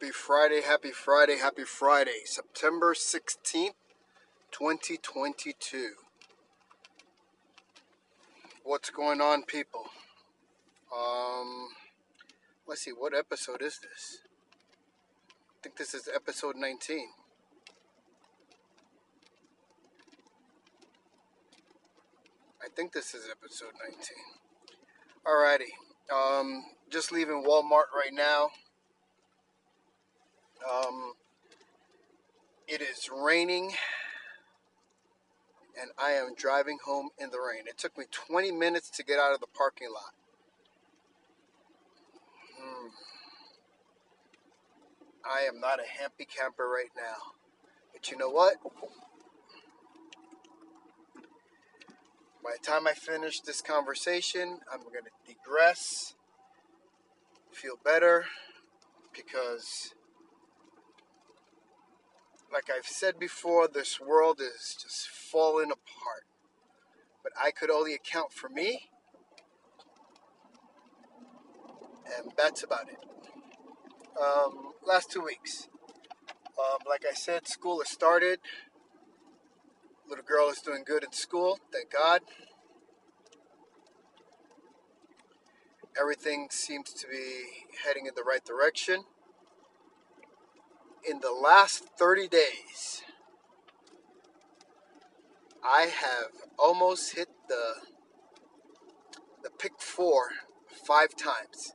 Happy Friday, happy Friday, happy Friday, September 16th, 2022. What's going on, people? Let's see, what episode is this? I think this is episode 19. Alrighty. Just leaving Walmart right now. It is raining and I am driving home in the rain. It took me 20 minutes to get out of the parking lot. I am not a happy camper right now, but you know what? By the time I finish this conversation, I'm going to digress, feel better, because like I've said before, this world is just falling apart. But I could only account for me. And that's about it. Last 2 weeks. Like I said, school has started. Little girl is doing good in school. Thank God. Everything seems to be heading in the right direction. In the last 30 days, I have almost hit the pick four 5 times.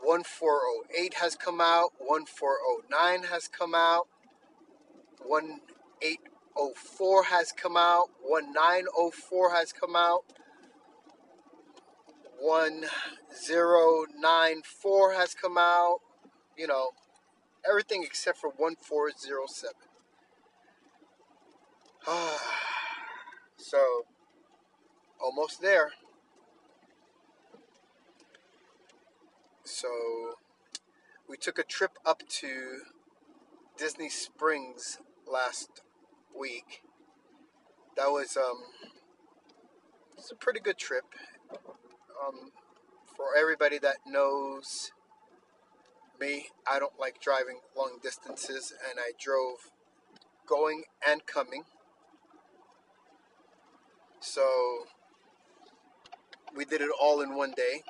1408 has come out. 1409 has come out. 1804 has come out. 1904 has come out. 1094 has come out. You know, everything except for 1407. So, almost there. So, we took a trip up to Disney Springs last week. That was it's a pretty good trip. For everybody that knows me, I don't like driving long distances, and I drove going and coming. So we did it all in one day.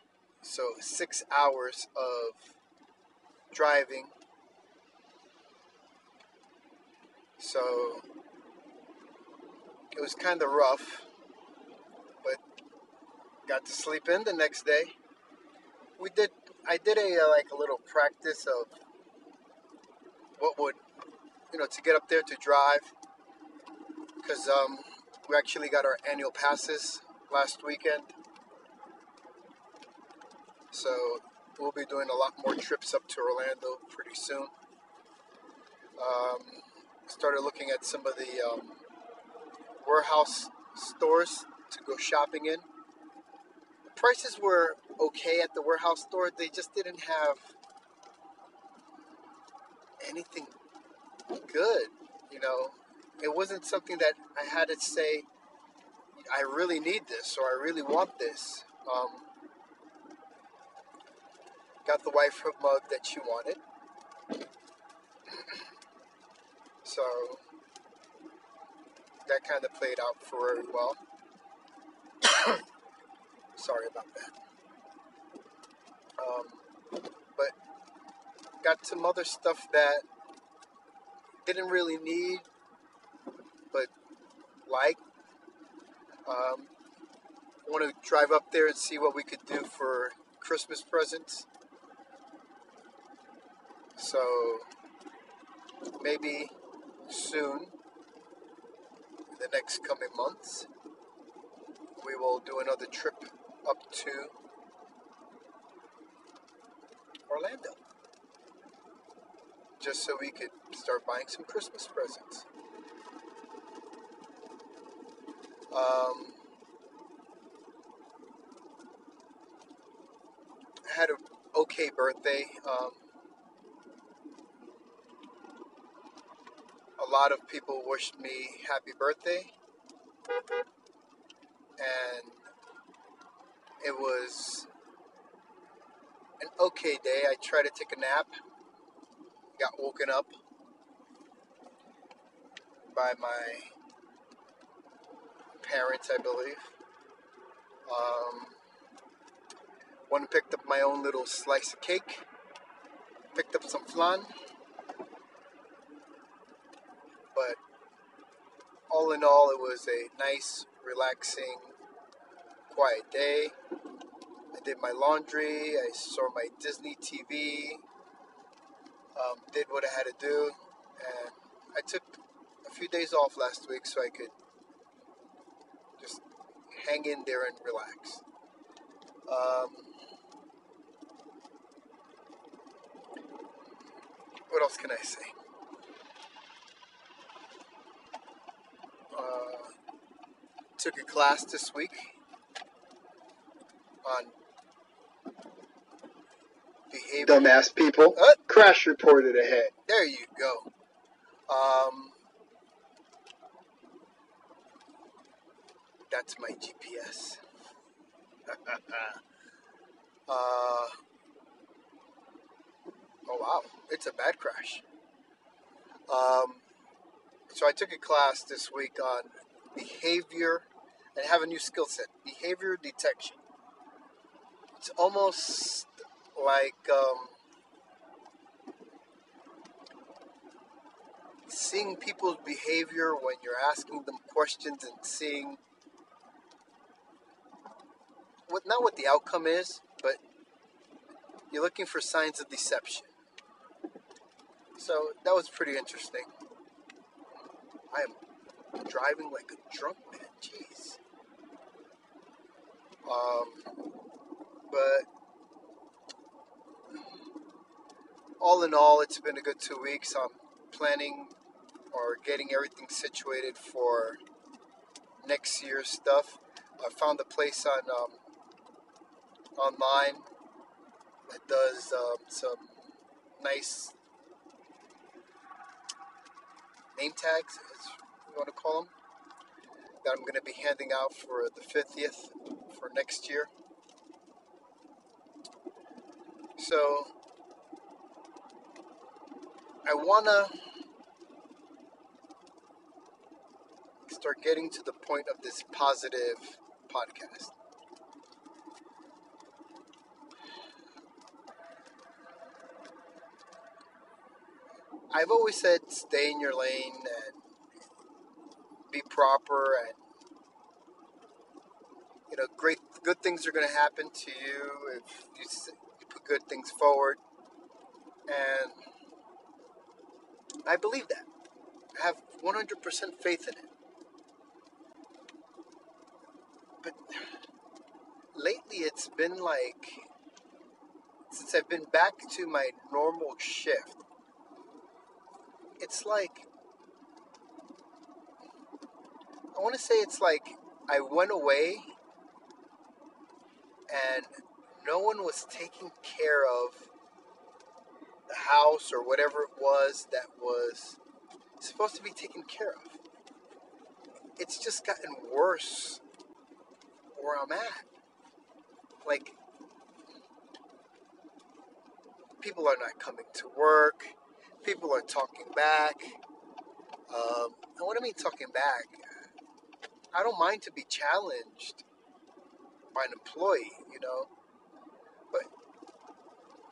So 6 hours of driving. So it was kind of rough, but got to sleep in the next day. I did a little practice of what would, to get up there to drive, because we actually got our annual passes last weekend, so we'll be doing a lot more trips up to Orlando pretty soon. Started looking at some of the warehouse stores to go shopping in. Prices were okay at the warehouse store. They just didn't have anything good, It wasn't something that I had to say, I really need this or I really want this. Got the wife her mug that she wanted. So that kind of played out for her well. Sorry about that. But got some other stuff that didn't really need, but liked. Want to drive up there and see what we could do for Christmas presents. So maybe soon, in the next coming months, we will do another trip up to Orlando, just so we could start buying some Christmas presents. I had an okay birthday. A lot of people wished me happy birthday, and it was an okay day. I tried to take a nap. got woken up by my parents, I believe. One picked up my own little slice of cake, picked up some flan, but all in all, it was a nice, relaxing, quiet day. I did my laundry, I saw my Disney TV, did what I had to do, and I took a few days off last week so I could just hang in there and relax. What else can I say? Took a class this week on behavior. Dumbass people. Crash reported ahead. There you go. That's my GPS. Oh wow, it's a bad crash. So I took a class this week on behavior, and have a new skill set, behavior detection. It's almost like seeing people's behavior when you're asking them questions and seeing not what the outcome is, but you're looking for signs of deception. So that was pretty interesting. I am driving like a drunk man. Jeez. But all in all, it's been a good 2 weeks. I'm planning or getting everything situated for next year's stuff. I found a place on online that does some nice name tags, as you want to call them, that I'm going to be handing out for the 50th for next year. So I want to start getting to the point of this positive podcast. I've always said stay in your lane and be proper, and you know, good things are going to happen to you if you put good things forward, and I believe that. I have 100% faith in it. But lately it's been like, since I've been back to my normal shift, it's like, I want to say it's like I went away and no one was taking care of the house or whatever it was that was supposed to be taken care of. It's just gotten worse where I'm at. Like, people are not coming to work. People are talking back. And what I mean talking back, I don't mind to be challenged by an employee, you know, but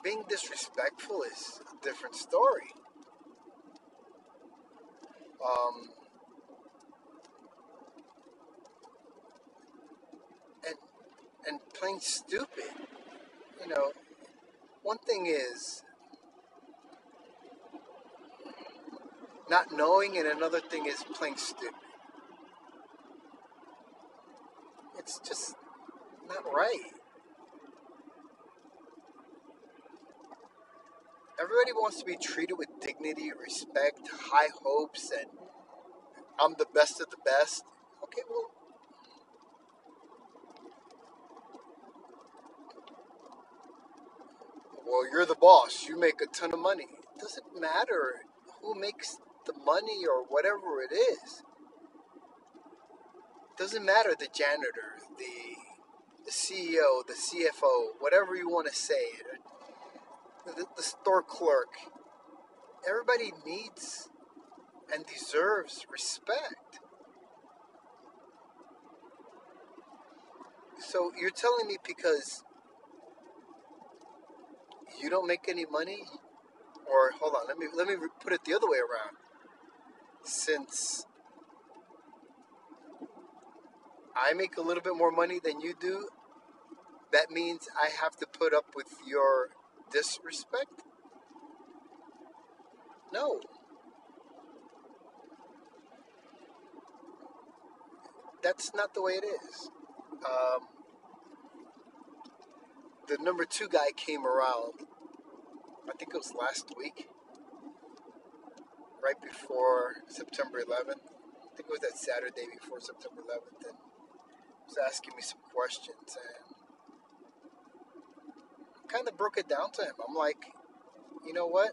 being disrespectful is a different story. And plain stupid, you know. One thing is not knowing, and another thing is plain stupid. It's just not right. Everybody wants to be treated with dignity, respect, high hopes, and I'm the best of the best. Okay, well, you're the boss. You make a ton of money. It doesn't matter who makes the money or whatever it is. Doesn't matter, the janitor, the CEO, the CFO, whatever you want to say, the store clerk. Everybody needs and deserves respect. So you're telling me because you don't make any money, or hold on, let me put it the other way around. Since I make a little bit more money than you do, that means I have to put up with your disrespect? No. That's not the way it is. The number 2 guy came around, I think it was last week, right before September 11th. I think it was that Saturday before September 11th, and he was asking me some questions, and I kind of broke it down to him. I'm like, you know what?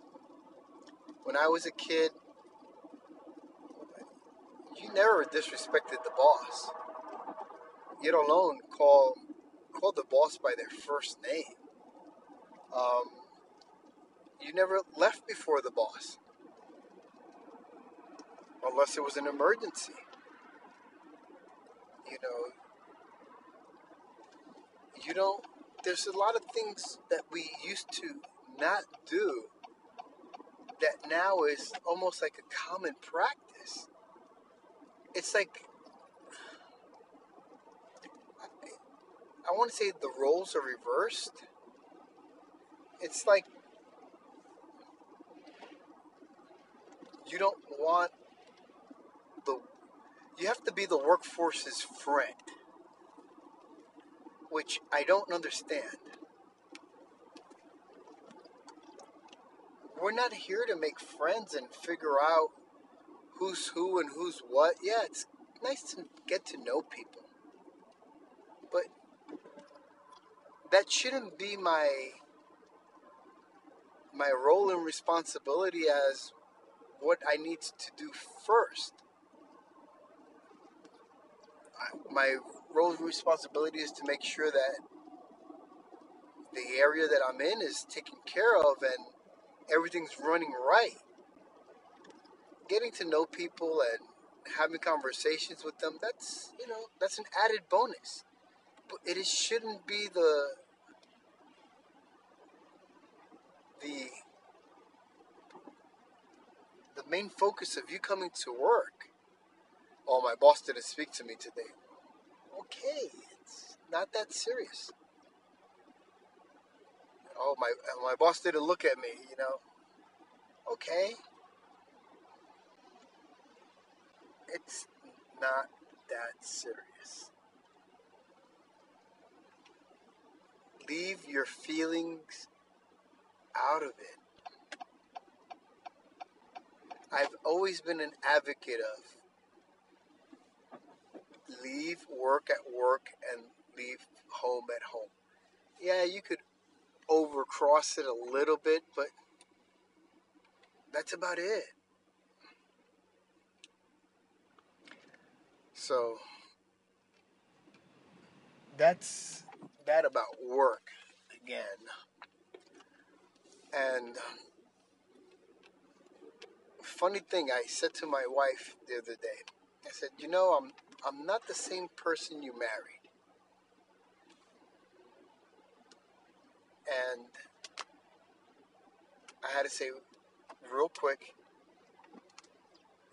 When I was a kid, you never disrespected the boss. Let alone call the boss by their first name. You never left before the boss, unless it was an emergency. You know, you don't. There's a lot of things that we used to not do that now is almost like a common practice. It's like, I want to say the roles are reversed. It's like you don't want you have to be the workforce's friend, which I don't understand. We're not here to make friends and figure out who's who and who's what. Yeah, it's nice to get to know people. But that shouldn't be my role and responsibility as what I need to do first. My role and responsibility is to make sure that the area that I'm in is taken care of and everything's running right. Getting to know people and having conversations with them, that's an added bonus. But it shouldn't be the main focus of you coming to work. Oh, my boss didn't speak to me today. Okay, it's not that serious. Oh, my boss didn't look at me, Okay. It's not that serious. Leave your feelings out of it. I've always been an advocate of leave work at work and leave home at home. Yeah, you could overcross it a little bit, but that's about it. So that's that about work again. And funny thing, I said to my wife the other day, I said, I'm not the same person you married. And I had to say real quick,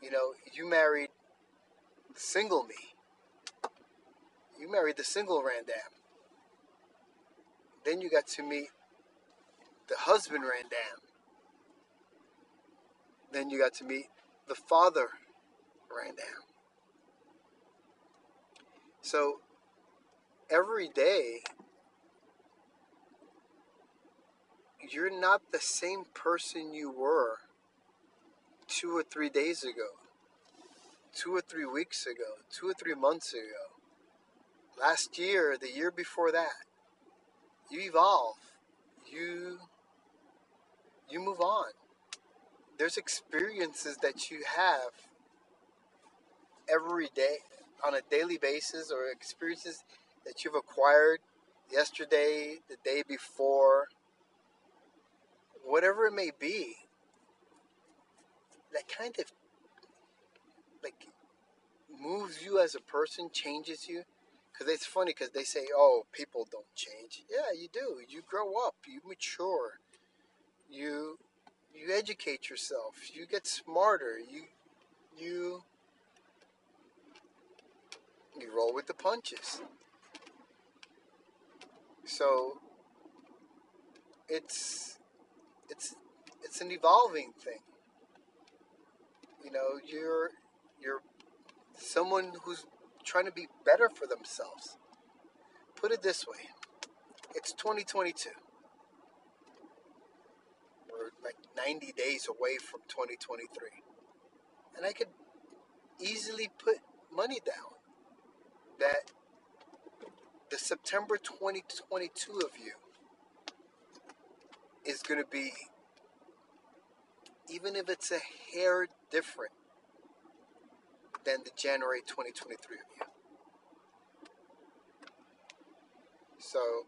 you married the single me. You married the single Randam. Then you got to meet the husband Randam. Then you got to meet the father Randam. So every day, you're not the same person you were 2 or 3 days ago, 2 or 3 weeks ago, 2 or 3 months ago, last year, the year before that. You evolve. You move on. There's experiences that you have every day on a daily basis, or experiences that you've acquired yesterday, the day before, whatever it may be. that kind of like moves you as a person, changes you. Because it's funny because they say, oh, people don't change. Yeah, you do. You grow up. You mature. You educate yourself. You get smarter. You roll with the punches. So it's an evolving thing. You know, you're someone who's trying to be better for themselves. Put it this way. It's 2022. We're like 90 days away from 2023. And I could easily put money down that the September 2022 of you is going to be, even if it's a hair different, than the January 2023 of you. So,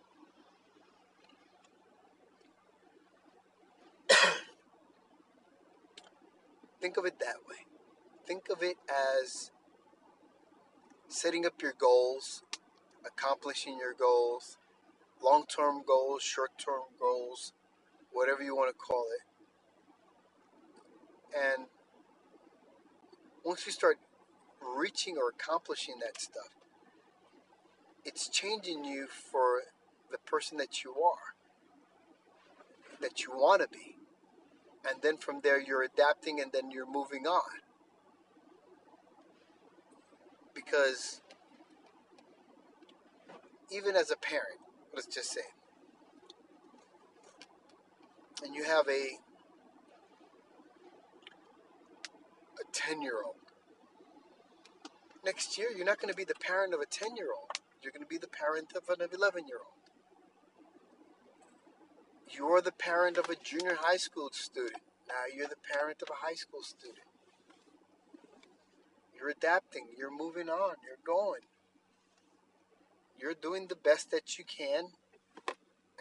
think of it that way. Think of it as setting up your goals, accomplishing your goals, long-term goals, short-term goals, whatever you want to call it. And once you start reaching or accomplishing that stuff, it's changing you for the person that you are, that you want to be. And then from there, you're adapting and then you're moving on. Because even as a parent, let's just say, and you have a 10-year-old, next year, you're not going to be the parent of a 10-year-old. You're going to be the parent of an 11-year-old. You're the parent of a junior high school student. Now you're the parent of a high school student. You're adapting. You're moving on. You're going. You're doing the best that you can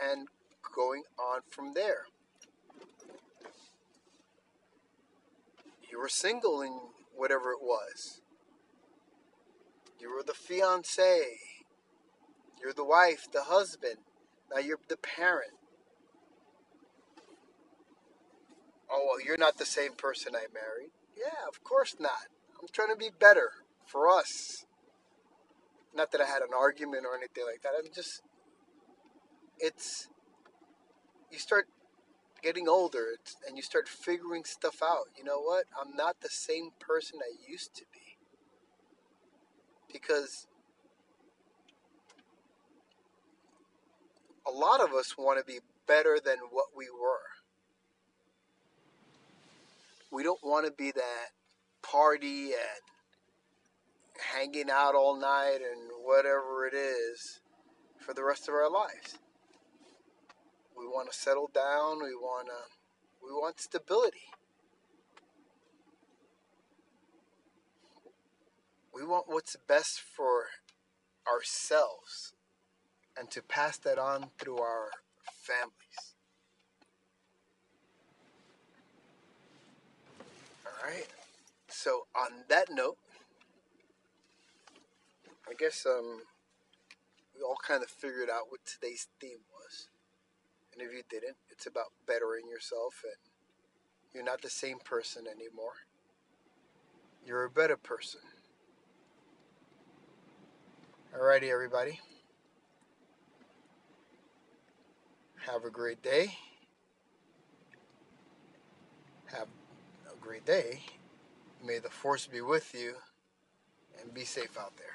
and going on from there. You were single in whatever it was. You were the fiancé. You're the wife, the husband. Now you're the parent. Oh, well, you're not the same person I married. Yeah, of course not. I'm trying to be better for us. Not that I had an argument or anything like that. You start getting older and you start figuring stuff out. You know what? I'm not the same person I used to be. Because a lot of us want to be better than what we were. We don't want to be that party and hanging out all night and whatever it is for the rest of our lives. We want to settle down. We want stability. We want what's best for ourselves and to pass that on through our families. All right. So on that note, I guess we all kind of figured out what today's theme was. And if you didn't, it's about bettering yourself and you're not the same person anymore. You're a better person. Alrighty, everybody. Have a great day. Have a great day. May the force be with you and be safe out there.